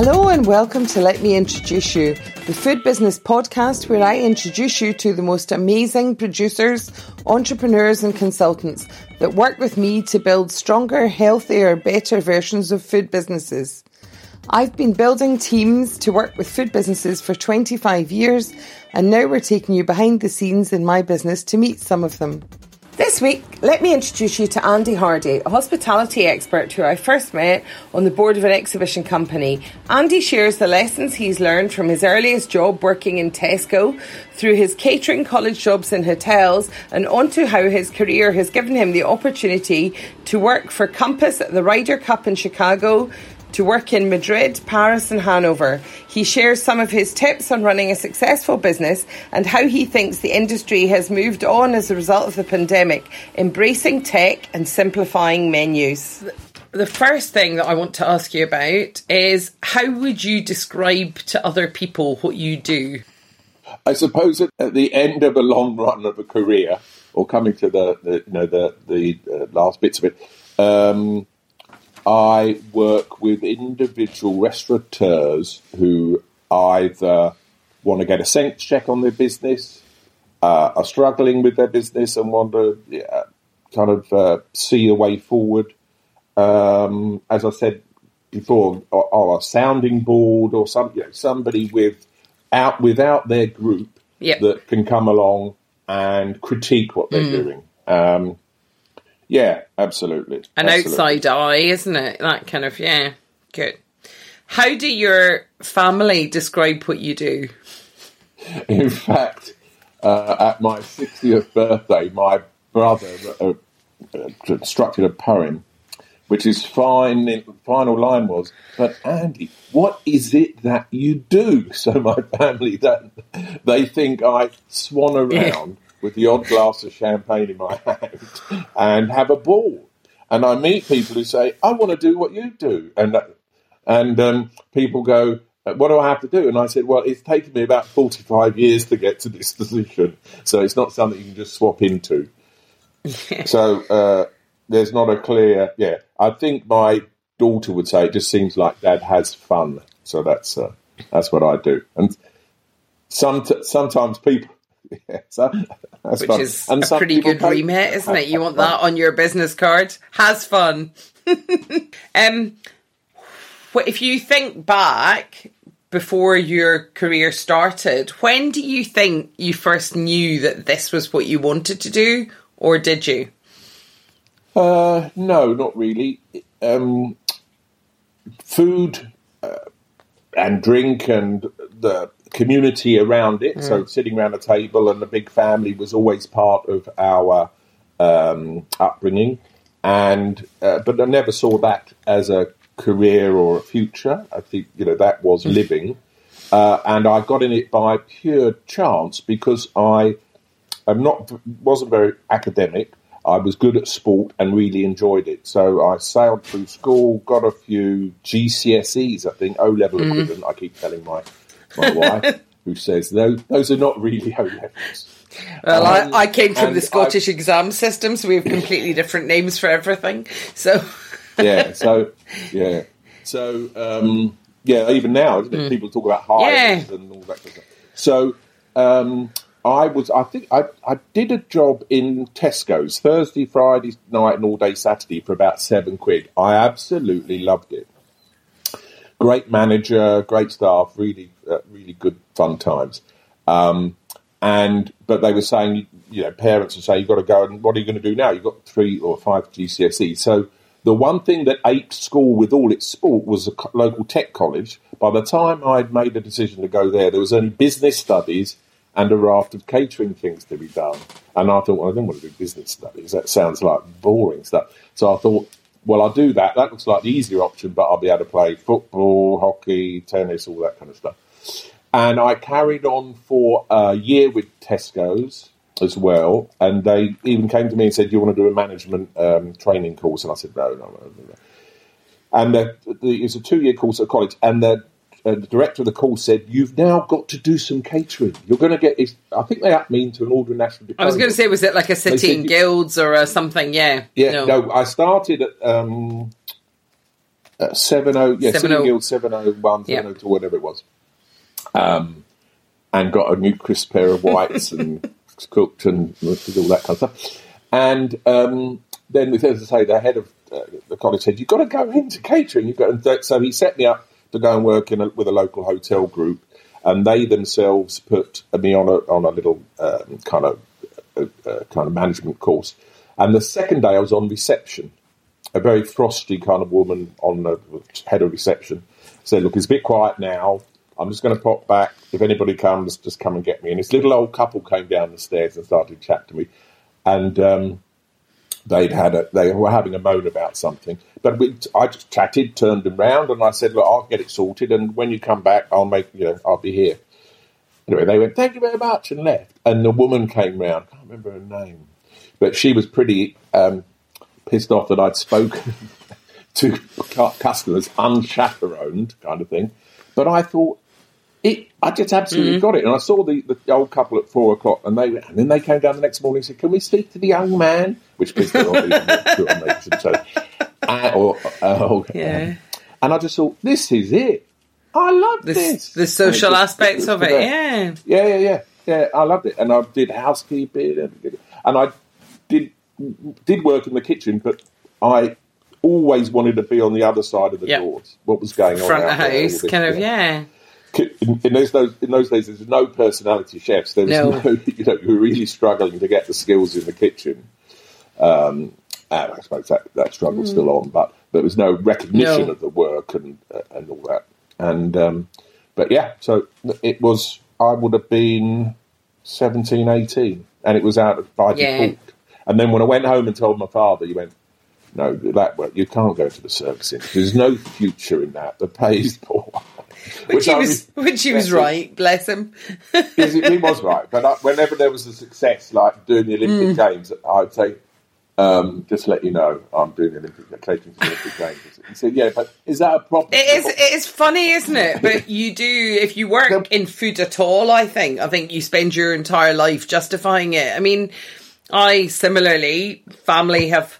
Hello and welcome to Let Me Introduce You, the food business podcast where I introduce you to the most amazing producers, entrepreneurs and consultants that work with me to build stronger, healthier, better versions of food businesses. I've been building teams to work with food businesses for 25 years and now we're taking you behind the scenes in my business to meet some of them. This week, let me introduce you to Andy Hardy, a hospitality expert who I first met on the board of an exhibition company. Andy shares the lessons he's learned from his earliest job working in Tesco, through his catering college jobs in hotels, and onto how his career has given him the opportunity to work for Compass at the Ryder Cup in Chicago, to work in Madrid, Paris and Hanover. He shares some of his tips on running a successful business and how he thinks the industry has moved on as a result of the pandemic, embracing tech and simplifying menus. The first thing that I want to ask you about is, how would you describe to other people what you do? I suppose at the end of a long run of a career, or coming to the last bits of it, I work with individual restaurateurs who either want to get a sense check on their business, are struggling with their business and want to see a way forward. As I said before, or a sounding board or somebody without their group that can come along and critique what they're doing. Yeah, absolutely. Outside eye, isn't it? That kind of, yeah, good. How do your family describe what you do? In fact, at my 60th birthday, my brother constructed a poem, which his final line was, "But Andy, what is it that you do?" So my family, they think I swan around with the odd glass of champagne in my hand and have a ball. And I meet people who say, "I want to do what you do." And people go, "What do I have to do?" And I said, "Well, it's taken me about 45 years to get to this position. So it's not something you can just swap into." So there's not a clear, I think my daughter would say it just seems like Dad has fun. So that's what I do. And sometimes people, that's which fun. Is and a pretty good remit, isn't it? You want that on your business card. Has fun. If you think back before your career started, when do you think you first knew that this was what you wanted to do, or did you? No, not really. Food and drink and the community around it, so sitting around a table and a big family was always part of our upbringing, and but I never saw that as a career or a future. I think that was living, and I got in it by pure chance because I wasn't very academic. I was good at sport and really enjoyed it. So I sailed through school, got a few GCSEs, I think, O-level equivalent. I keep telling my wife, who says, "No, those are not really O-levels." Well, I came from the Scottish exam system, so we have completely different names for everything. So, even now, isn't it? People talk about highs and all that kind of stuff. So, I did a job in Tesco's Thursday, Friday night, and all day Saturday for about £7. I absolutely loved it. Great manager, great staff, really, really good fun times. But they were saying, parents would say, "You've got to go, and what are you going to do now? You've got 3 or 5 GCSEs." So the one thing that aped school with all its sport was a local tech college. By the time I'd made a decision to go there was only business studies and a raft of catering things to be done. And I thought, well, I don't want to do business studies. That sounds like boring stuff. So I thought, well, I'll do that. That looks like the easier option, but I'll be able to play football, hockey, tennis, all that kind of stuff. And I carried on for a year with Tesco's as well. And they even came to me and said, "Do you want to do a management training course?" And I said, no. And it was a 2-year course at college. And the director of the course said, "You've now got to do some catering. You're going to get this." I think they upped me into an ordinary national diploma. I was going to say, was it like a city in guilds or something? Yeah. No, I started at Sitting Guild 701, 702, whatever it was. And got a new crisp pair of whites and cooked and all that kind of stuff. And then, as I say, the head of the college said, "You've got to go into catering." So he set me up to go and work with a local hotel group, and they themselves put me on a little kind of management course. And the second day, I was on reception. A very frosty kind of woman on the head of reception said, "Look, it's a bit quiet now. I'm just going to pop back. If anybody comes, just come and get me." And this little old couple came down the stairs and started chatting to me. And they were having a moan about something. But I just chatted, turned them round, and I said, "Look, I'll get it sorted. And when you come back, I'll be here." Anyway, they went, "Thank you very much," and left. And the woman came round. I can't remember her name. But she was pretty pissed off that I'd spoken to customers unchaperoned kind of thing. But I thought, I just absolutely got it. And I saw the old couple at 4 o'clock, and then they came down the next morning and said, "Can we speak to the young man?" Which pissed them off. And I just thought, this is it. I love this. The social aspects of it, yeah. Yeah, I loved it. And I did housekeeping. And I did work in the kitchen, but I always wanted to be on the other side of the doors. What was going on? Front of house, kind of, yeah. In those days, there was no personality chefs. There was you were really struggling to get the skills in the kitchen. And I suppose that struggle's still on, but there was no recognition of the work and all that. And but yeah, so it was. I would have been 17, 18, and it was out by default. And then when I went home and told my father, he went, "No, that work. You can't go into the service industry. There's no future in that. The pay's poor." Which he was right. Bless him. Yes, he was right. But whenever there was a success, like doing the Olympic Games, I'd say, "Just to let you know, I'm doing the Olympic Games." He said, "Yeah, but is that a problem?" It is funny, isn't it? But you do, if you work in food at all, I think you spend your entire life justifying it. I mean, I similarly, family have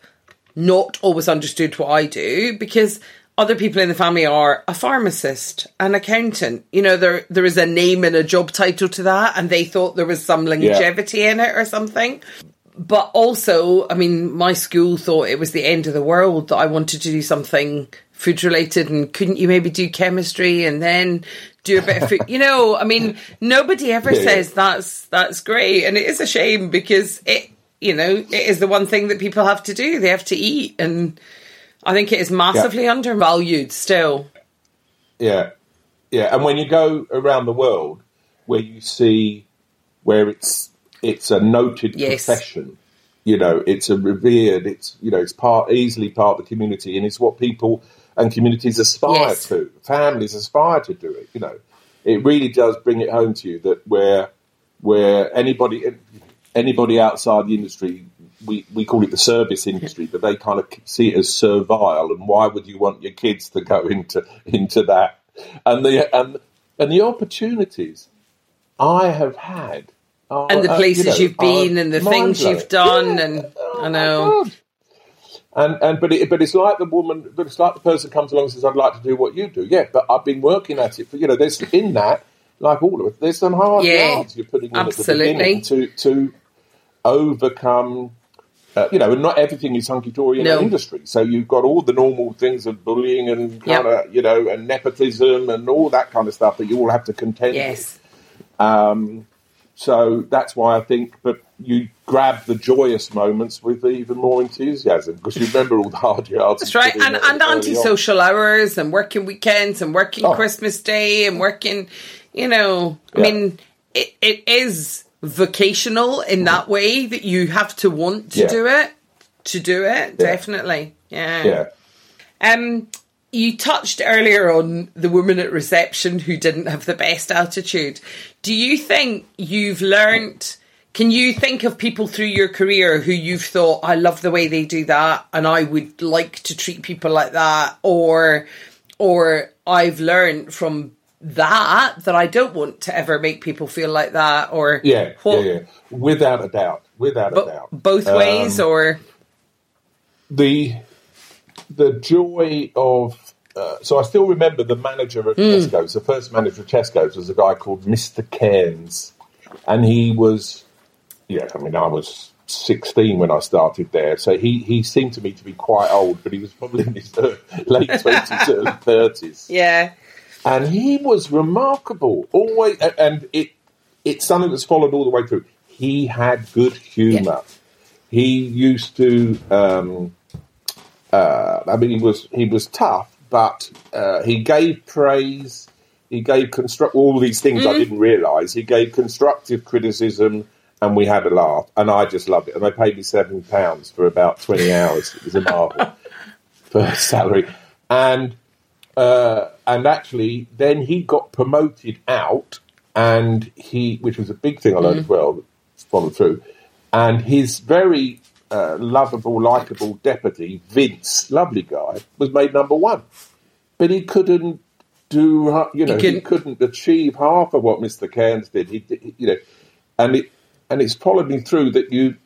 not always understood what I do, because other people in the family are a pharmacist, an accountant. You know, there is a name and a job title to that, and they thought there was some longevity in it or something. But also, I mean, my school thought it was the end of the world that I wanted to do something food related, and couldn't you maybe do chemistry and then do a bit of food? You know, I mean, nobody ever says that's great, and it is a shame, because it, you know, it is the one thing that people have to do. They have to eat. And I think it is massively undervalued still. Yeah. Yeah. And when you go around the world where you see where it's a noted profession, you know, it's a revered, it's easily part of the community, and it's what people and communities aspire to. Families aspire to do it. You know, it really does bring it home to you that where anybody outside the industry, we call it the service industry, but they kind of see it as servile. And why would you want your kids to go into that? And the opportunities I have had, and the places you've been, and the things you've done, I know. But it's like the woman, but it's like the person comes along and says, "I'd like to do what you do." Yeah, but I've been working at it for there's in that. Like all of it, there's some hard yards you're putting in at the beginning to overcome, and not everything is hunky-dory in the industry. So you've got all the normal things of bullying and kind of, and nepotism and all that kind of stuff that you all have to contend with. So that's why I think, but you grab the joyous moments with even more enthusiasm, because you remember all the hard yards. That's right, and anti-social hours, and working weekends, and working Christmas Day, and working... You know, I mean, it is vocational in that way, that you have to want to do it, definitely. Yeah. You touched earlier on the woman at reception who didn't have the best attitude. Do you think you've learnt, can you think of people through your career who you've thought, I love the way they do that, and I would like to treat people like that, or I've learnt from that I don't want to ever make people feel like that, or without a doubt both ways, or the joy of So I still remember the manager of Tesco's, the first manager of Tesco's was a guy called Mr Cairns. And he was, I was 16 when I started there. So he seemed to me to be quite old, but he was probably in his late 20s, early 30s. Yeah. And he was remarkable. Always, and it's something that's followed all the way through. He had good humour. Yeah. He used to, he was tough, but he gave praise. He gave all these things I didn't realise. He gave constructive criticism, and we had a laugh, and I just loved it. And they paid me £7 for about 20 hours. It was a marvel for a salary. And actually, then he got promoted out, and which was a big thing I learned as well, followed through. And his very lovable, likeable deputy, Vince, lovely guy, was made number one. But he couldn't do, he couldn't achieve half of what Mr. Cairns did. And it's followed me through that you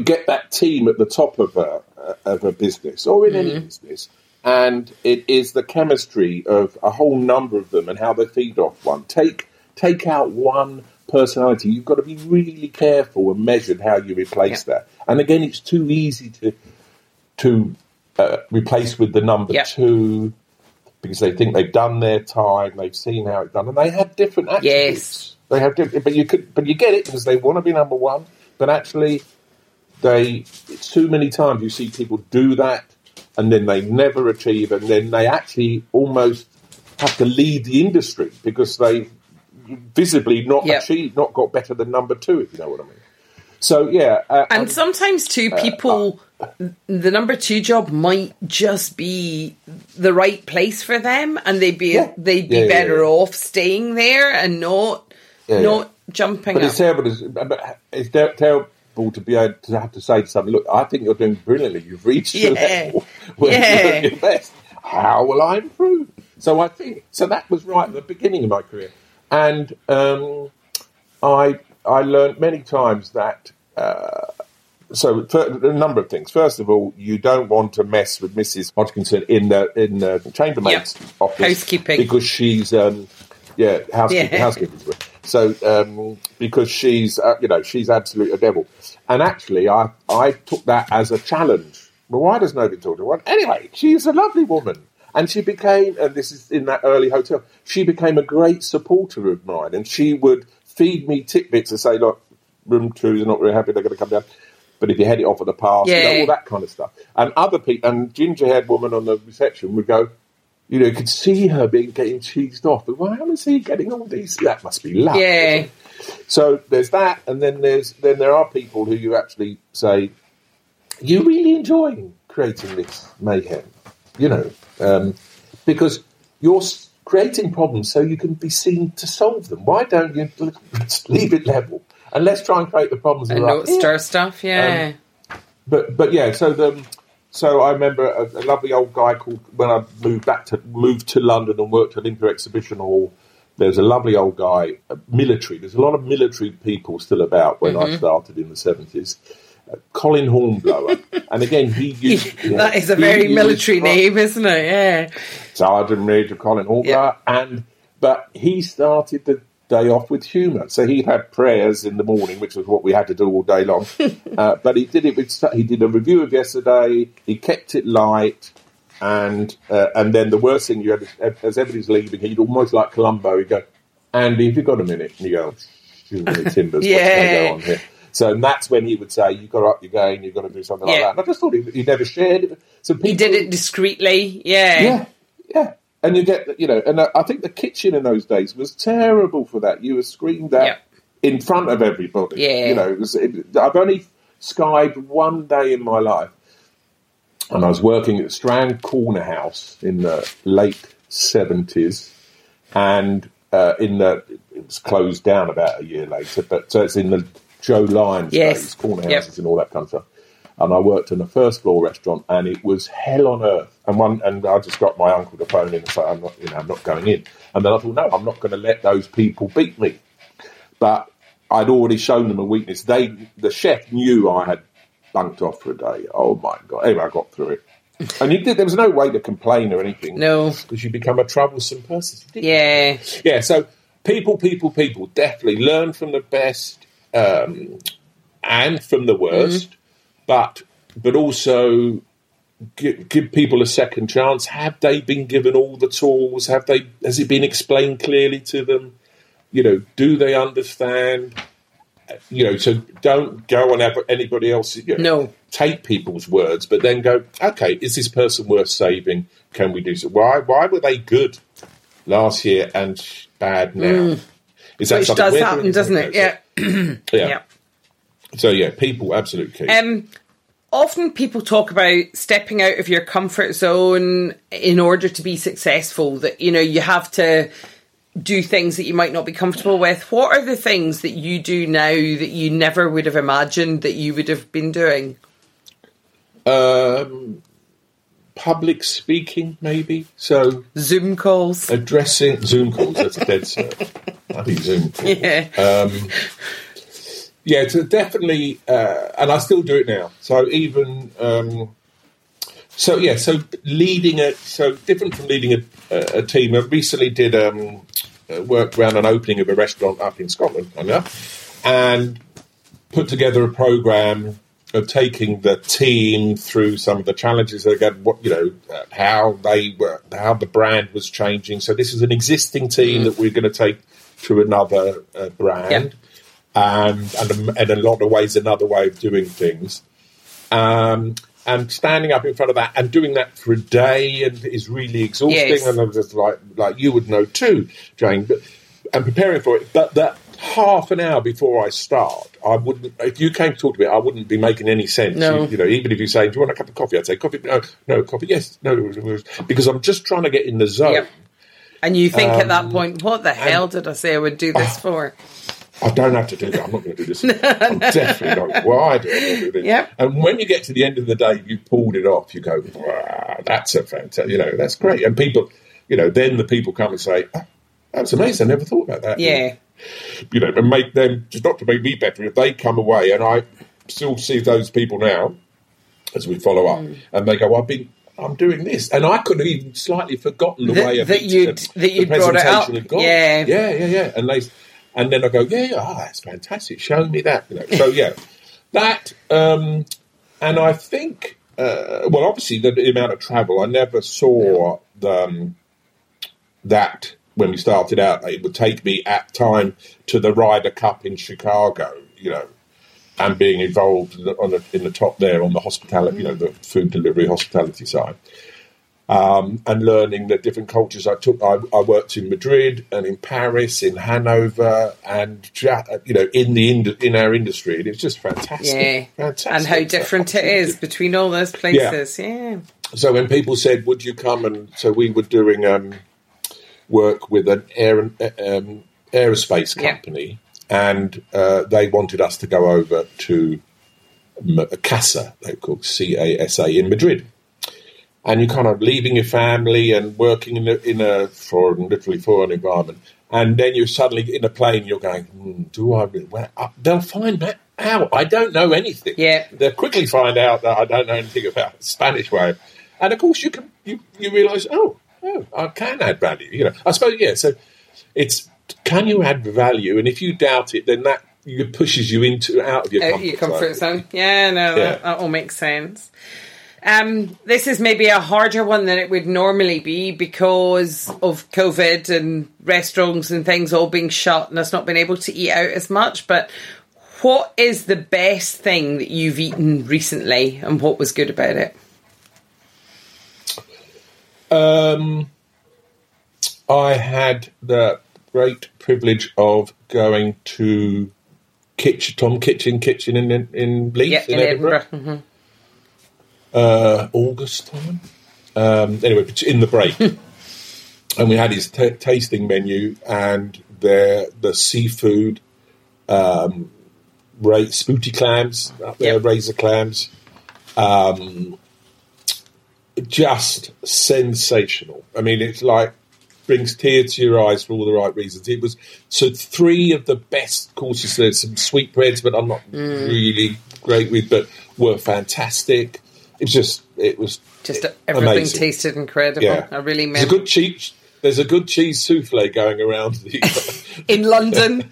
get that team at the top of a business or in any business, and it is the chemistry of a whole number of them and how they feed off one. Take out one personality, you've got to be really careful and measured how you replace that. And again, it's too easy to replace with the number two, because they think they've done their time, they've seen how it's done, and they have different attributes. Yes. They have different, but you get it because they want to be number one. But actually, too many times you see people do that, and then they never achieve, and then they actually almost have to lead the industry because they've visibly not achieved, not got better than number two, if you know what I mean. So, yeah. And sometimes, too, people, the number two job might just be the right place for them, and they'd be better off staying there and not jumping up. It's terrible to be able to have to say to someone, look, I think you're doing brilliantly. You've reached the level where you're doing your best. How will I improve? So I think, that was right at the beginning of my career. And I learned many times that, a number of things. First of all, you don't want to mess with Mrs. Hodgkinson in the chambermaid's office. Housekeeping. Because she's, housekeeping. So, because she's, she's absolutely a devil. And actually, I took that as a challenge. Well, why does nobody talk to one? Anyway, she's a lovely woman. And she became, and this is in that early hotel, she became a great supporter of mine. And she would feed me tidbits and say, look, room two is not really happy, they're going to come down. But if you head it off at the pass, all that kind of stuff. And other people, and ginger-haired woman on the reception would go, you could see her getting cheesed off. But why is he getting all these? That must be love. Yeah. So there's that, and then there are people who you actually say, you're really enjoying creating this mayhem. Because you're creating problems so you can be seen to solve them. Why don't you leave it level? And let's try and create the problems. And not stir stuff, So I remember a lovely old guy called, when I moved to London and worked at Olympia Exhibition Hall, there's a lovely old guy, military. There's a lot of military people still about when I started in the 70s. Colin Hornblower, and again he used that is a very military name, isn't it? Yeah, Sergeant Major Colin Hornblower, but he started the day off with humour. So he had prayers in the morning, which was what we had to do all day long. But he did it with he did a review of yesterday. He kept it light, and then the worst thing you had is, as everybody's leaving, he'd almost like Columbo. He'd go, "Andy, have you got a minute?" And you go, "Excuse me, Timbers, what's going to go on here?" So and that's when he would say, you've got to up your game, you've got to do something like that. And I just thought he never shared it. So people, he did it discreetly, Yeah. And you get, and I think the kitchen in those days was terrible for that. You were screamed at in front of everybody. Yeah. I've only Skyped one day in my life. And I was working at Strand Corner House in the late 70s. And it was closed down about a year later. But so it's in the Joe Lyons days, corner houses and all that kind of stuff. And I worked in a first floor restaurant, and it was hell on earth. And I just got my uncle to phone in and say, I'm not going in. And then I thought, no, I'm not going to let those people beat me. But I'd already shown them a weakness. The chef knew I had bunked off for a day. Oh my God! Anyway, I got through it. And you did, there was no way to complain or anything. No. Because you become a troublesome person. Yeah. Yeah, so people, definitely learn from the best and from the worst, but also give people a second chance. Have they been given all the tools? Has it been explained clearly to them? You know, do they understand? You know, so don't go on anybody else's. You know, no. Take people's words, but then go, okay, is this person worth saving? Can we do so? Why were they good last year and bad now? Is that something does happen, doesn't it? Yeah. Yeah. So, yeah, people, absolute key. Often people talk about stepping out of your comfort zone in order to be successful, that, you know, you have to do things that you might not be comfortable with. What are the things that you do now that you never would have imagined that you would have been doing? Public speaking, maybe. So Zoom calls. Addressing Zoom calls. That's a dead cert. I think Zoom calls. Yeah. Yeah, so definitely, and I still do it now. So even, so leading different from leading a team. I recently did work around an opening of a restaurant up in Scotland, and put together a programme of taking the team through some of the challenges they got, how they were, how the brand was changing. So this is an existing team that we're going to take to another brand. Yep. And in a lot of ways, another way of doing things. And standing up in front of that and doing that for a day is really exhausting. Yes. And I was just like you would know too, Jane, and preparing for it. But that half an hour before I start, I wouldn't, if you came to talk to me, I wouldn't be making any sense. No. You know, even if you say, do you want a cup of coffee? I'd say, coffee, no, coffee, yes, no, because I'm just trying to get in the zone. Yep. And you think at that point, what the hell did I say I would do this for? I don't have to do that. I'm not going to do this. I'm definitely not. Well, I do it. Yep. And when you get to the end of the day, you pulled it off. You go, wow, that's a fantastic, that's great. And people, then the people come and say, oh, that's amazing. I never thought about that. Yeah. And make them, just not to make me better, if they come away, and I still see those people now as we follow up, and they go, well, I'm doing this, and I could have even slightly forgotten the way that you'd the presentation brought it up. Had gone. Yeah. Yeah. And they. And then I go, that's fantastic. Show me that. So, yeah, that. And I think, obviously, the amount of travel. I never saw that when we started out. It would take me at time to the Ryder Cup in Chicago, and being involved in the top there on the hospitality, the food delivery hospitality side. And learning the different cultures I took. I worked in Madrid and in Paris, in Hanover, and in our industry, and it's just fantastic. Yeah, fantastic. And how different it is between all those places. Yeah. Yeah. So when people said, "Would you come?" and so we were doing work with an aerospace company, and they wanted us to go over to CASA, they're called CASA in Madrid. And you're kind of leaving your family and working in a foreign environment. And then you're suddenly in a plane, you're going, do I really? Well, they'll find that out. I don't know anything. Yeah. They'll quickly find out that I don't know anything about the Spanish way. And, of course, you realise, oh, I can add value. I suppose, yeah, so it's can you add value? And if you doubt it, then that pushes you out of your comfort zone. Yeah, no, yeah. That all makes sense. This is maybe a harder one than it would normally be because of COVID and restaurants and things all being shut and us not being able to eat out as much. But what is the best thing that you've eaten recently and what was good about it? I had the great privilege of going to Tom Kitchen in Leith, in Edinburgh. Mm-hmm. August time. Anyway, in the break. And we had his tasting menu and the seafood, spooty clams, up there, razor clams. Just sensational. I mean, it's like brings tears to your eyes for all the right reasons. It was so three of the best courses. There's some sweetbreads, but I'm not really great with, but were fantastic. It was everything amazing. Tasted incredible. Yeah. I really meant There's a good cheese souffle going around in London.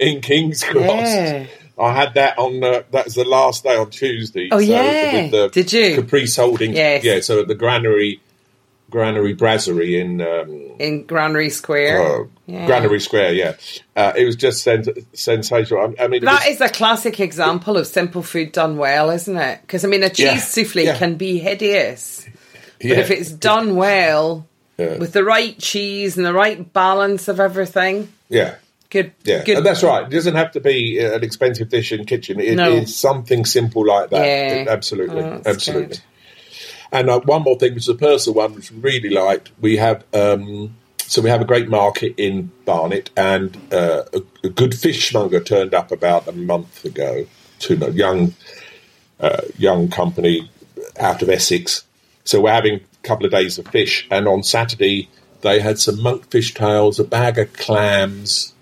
In King's Cross. Yeah. I had that on. That was the last day on Tuesday. Oh so yeah, with the did you Caprice Holdings? Yes. Yeah, so at the Granary Brasserie in Granary Square. Granary Square, yeah. It was just sensational. I mean, that is a classic example of simple food done well, isn't it? Because I mean, a cheese souffle can be hideous, but if it's done well with the right cheese and the right balance of everything, good. And that's right. It doesn't have to be an expensive dish in kitchen. It is something simple like that. Yeah. Absolutely. Good. And one more thing, which is a personal one, which we really liked. We have a great market in Barnet, and a good fishmonger turned up about a month ago to a young company out of Essex. So we're having a couple of days of fish, and on Saturday they had some monkfish tails, a bag of clams,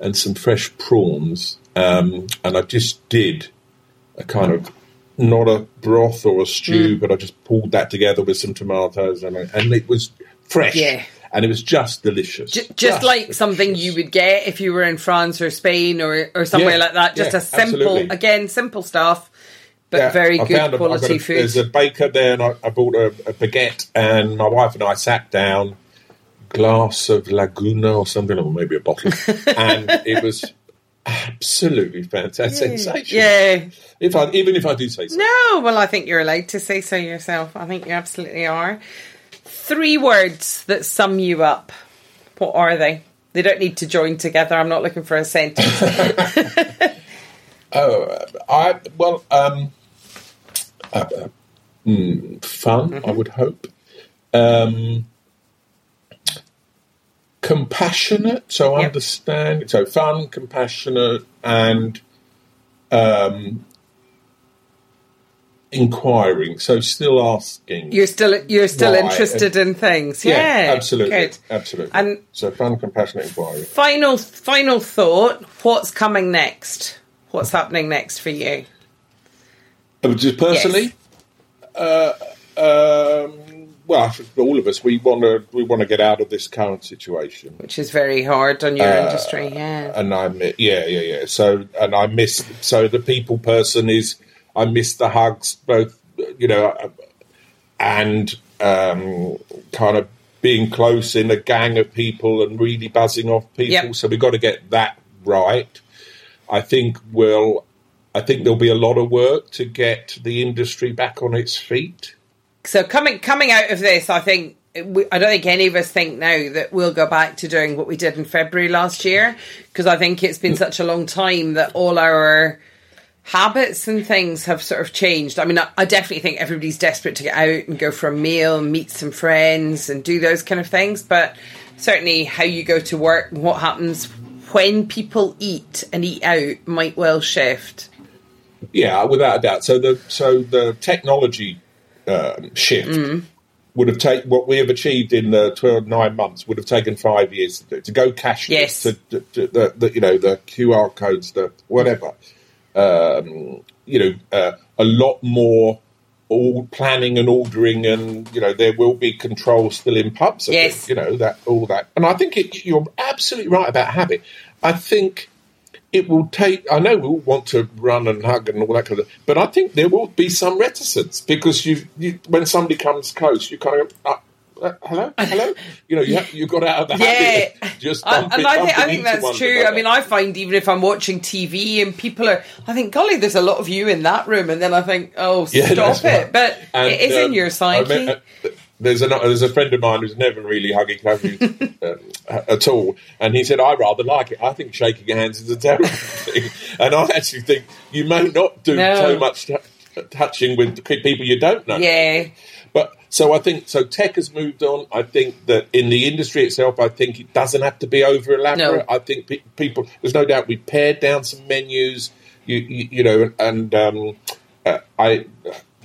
and some fresh prawns. And I just did a kind of, not a broth or a stew, but I just pulled that together with some tomatoes, and it was fresh. Yeah. And it was just delicious. Just like something you would get if you were in France or Spain or somewhere like that. Just a simple, simple stuff, but very good quality food. There's a baker there, and I bought a baguette, and my wife and I sat down, glass of Laguna or something, or maybe a bottle, and it was absolutely fantastic, sensational. Yeah. Even if I do say so. No, well, I think you're allowed to say so yourself. I think you absolutely are. 3 words that sum you up. What are they? They don't need to join together. I'm not looking for a sentence. Fun, I would hope. Compassionate, so understand. So fun, compassionate, and inquiring. So still asking. You're still interested in things. Yeah, absolutely, good. Absolutely. And so fun, compassionate, inquiring. Final thought. What's coming next? What's happening next for you? Just personally. Yes. Well, all of us, we want to get out of this current situation, which is very hard on your industry. Yeah, and I So, and I miss. So the people person is, I miss the hugs, both, and kind of being close in a gang of people and really buzzing off people. Yep. So we've got to get that right. I think there'll be a lot of work to get the industry back on its feet. So coming out of this, I don't think any of us think now that we'll go back to doing what we did in February last year, because I think it's been such a long time that all our habits and things have sort of changed. I mean, I definitely think everybody's desperate to get out and go for a meal and meet some friends and do those kind of things. But certainly how you go to work and what happens when people eat and eat out might well shift. Yeah, without a doubt. So the technology shift would have taken what we have achieved in 9 months would have taken 5 years to do, to go cashless, to the the QR codes, the whatever, a lot more all planning and ordering, and there will be control still in pubs. I think, that all that, and I think you're absolutely right about habit. I think. It will take. I know we all want to run and hug and all that kind of thing, but I think there will be some reticence because you when somebody comes close, you kind of hello. You got out of the habit. Just I think that's true. Another. I mean, I find even if I'm watching TV and people are, I think, golly, there's a lot of you in that room, and then I think, oh, stop it. But and, it is in your psyche. There's a friend of mine who's never really hugging at all, and he said, I rather like it. I think shaking hands is a terrible thing, and I actually think you may not do so much touching with people you don't know. Yeah. But so I think tech has moved on. I think that in the industry itself, I think it doesn't have to be over elaborate. No. I think people. There's no doubt we pared down some menus.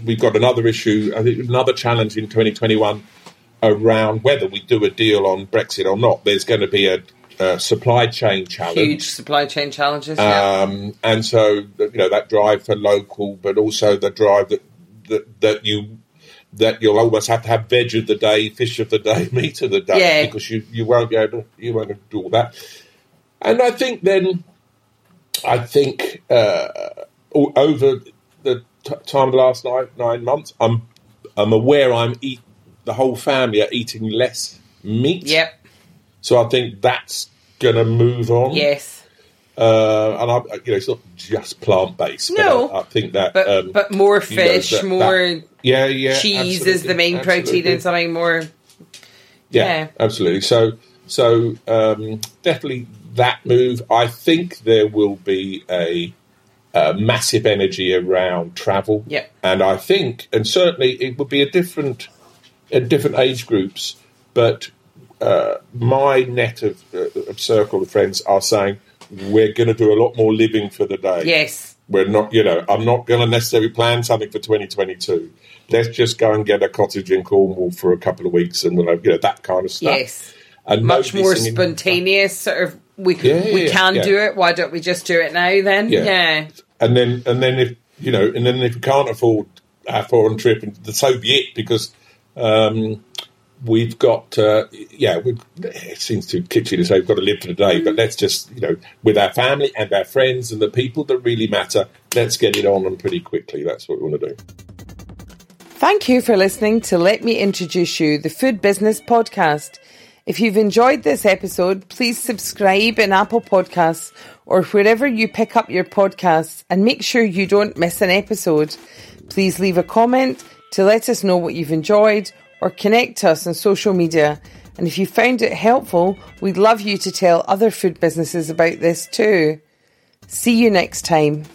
We've got another issue, I think another challenge in 2021 around whether we do a deal on Brexit or not. There's going to be a supply chain challenge. Huge supply chain challenges, and so, you know, that drive for local, but also the drive that you'll almost have to have veg of the day, fish of the day, meat of the day, because you won't be able to, you won't do all that. And I think then, over the time of the last 9 months, I'm aware the whole family are eating less meat. Yep. So I think that's going to move on. Yes. And it's not just plant-based. No. I think that... But more fish, cheese is the main protein and something more... Yeah, absolutely. So definitely that move. I think there will be a massive energy around travel. Yeah. And I think, and certainly it would be different age groups, but... my net of circle of friends are saying we're going to do a lot more living for the day. Yes, we're not. You know, I'm not going to necessarily plan something for 2022. Let's just go and get a cottage in Cornwall for a couple of weeks, and we'll have that kind of stuff. Yes, and much more spontaneous. Sort of, we can do it. Why don't we just do it now? Then, and then if you know, and then if you can't afford our foreign trip, and so be it, because. We've got, it seems too kitschy to say we've got to live for the day, but let's just, with our family and our friends and the people that really matter, let's get it on and pretty quickly. That's what we want to do. Thank you for listening to Let Me Introduce You, the Food Business Podcast. If you've enjoyed this episode, please subscribe in Apple Podcasts or wherever you pick up your podcasts, and make sure you don't miss an episode. Please leave a comment to let us know what you've enjoyed, or connect to us on social media. And if you found it helpful, we'd love you to tell other food businesses about this too. See you next time.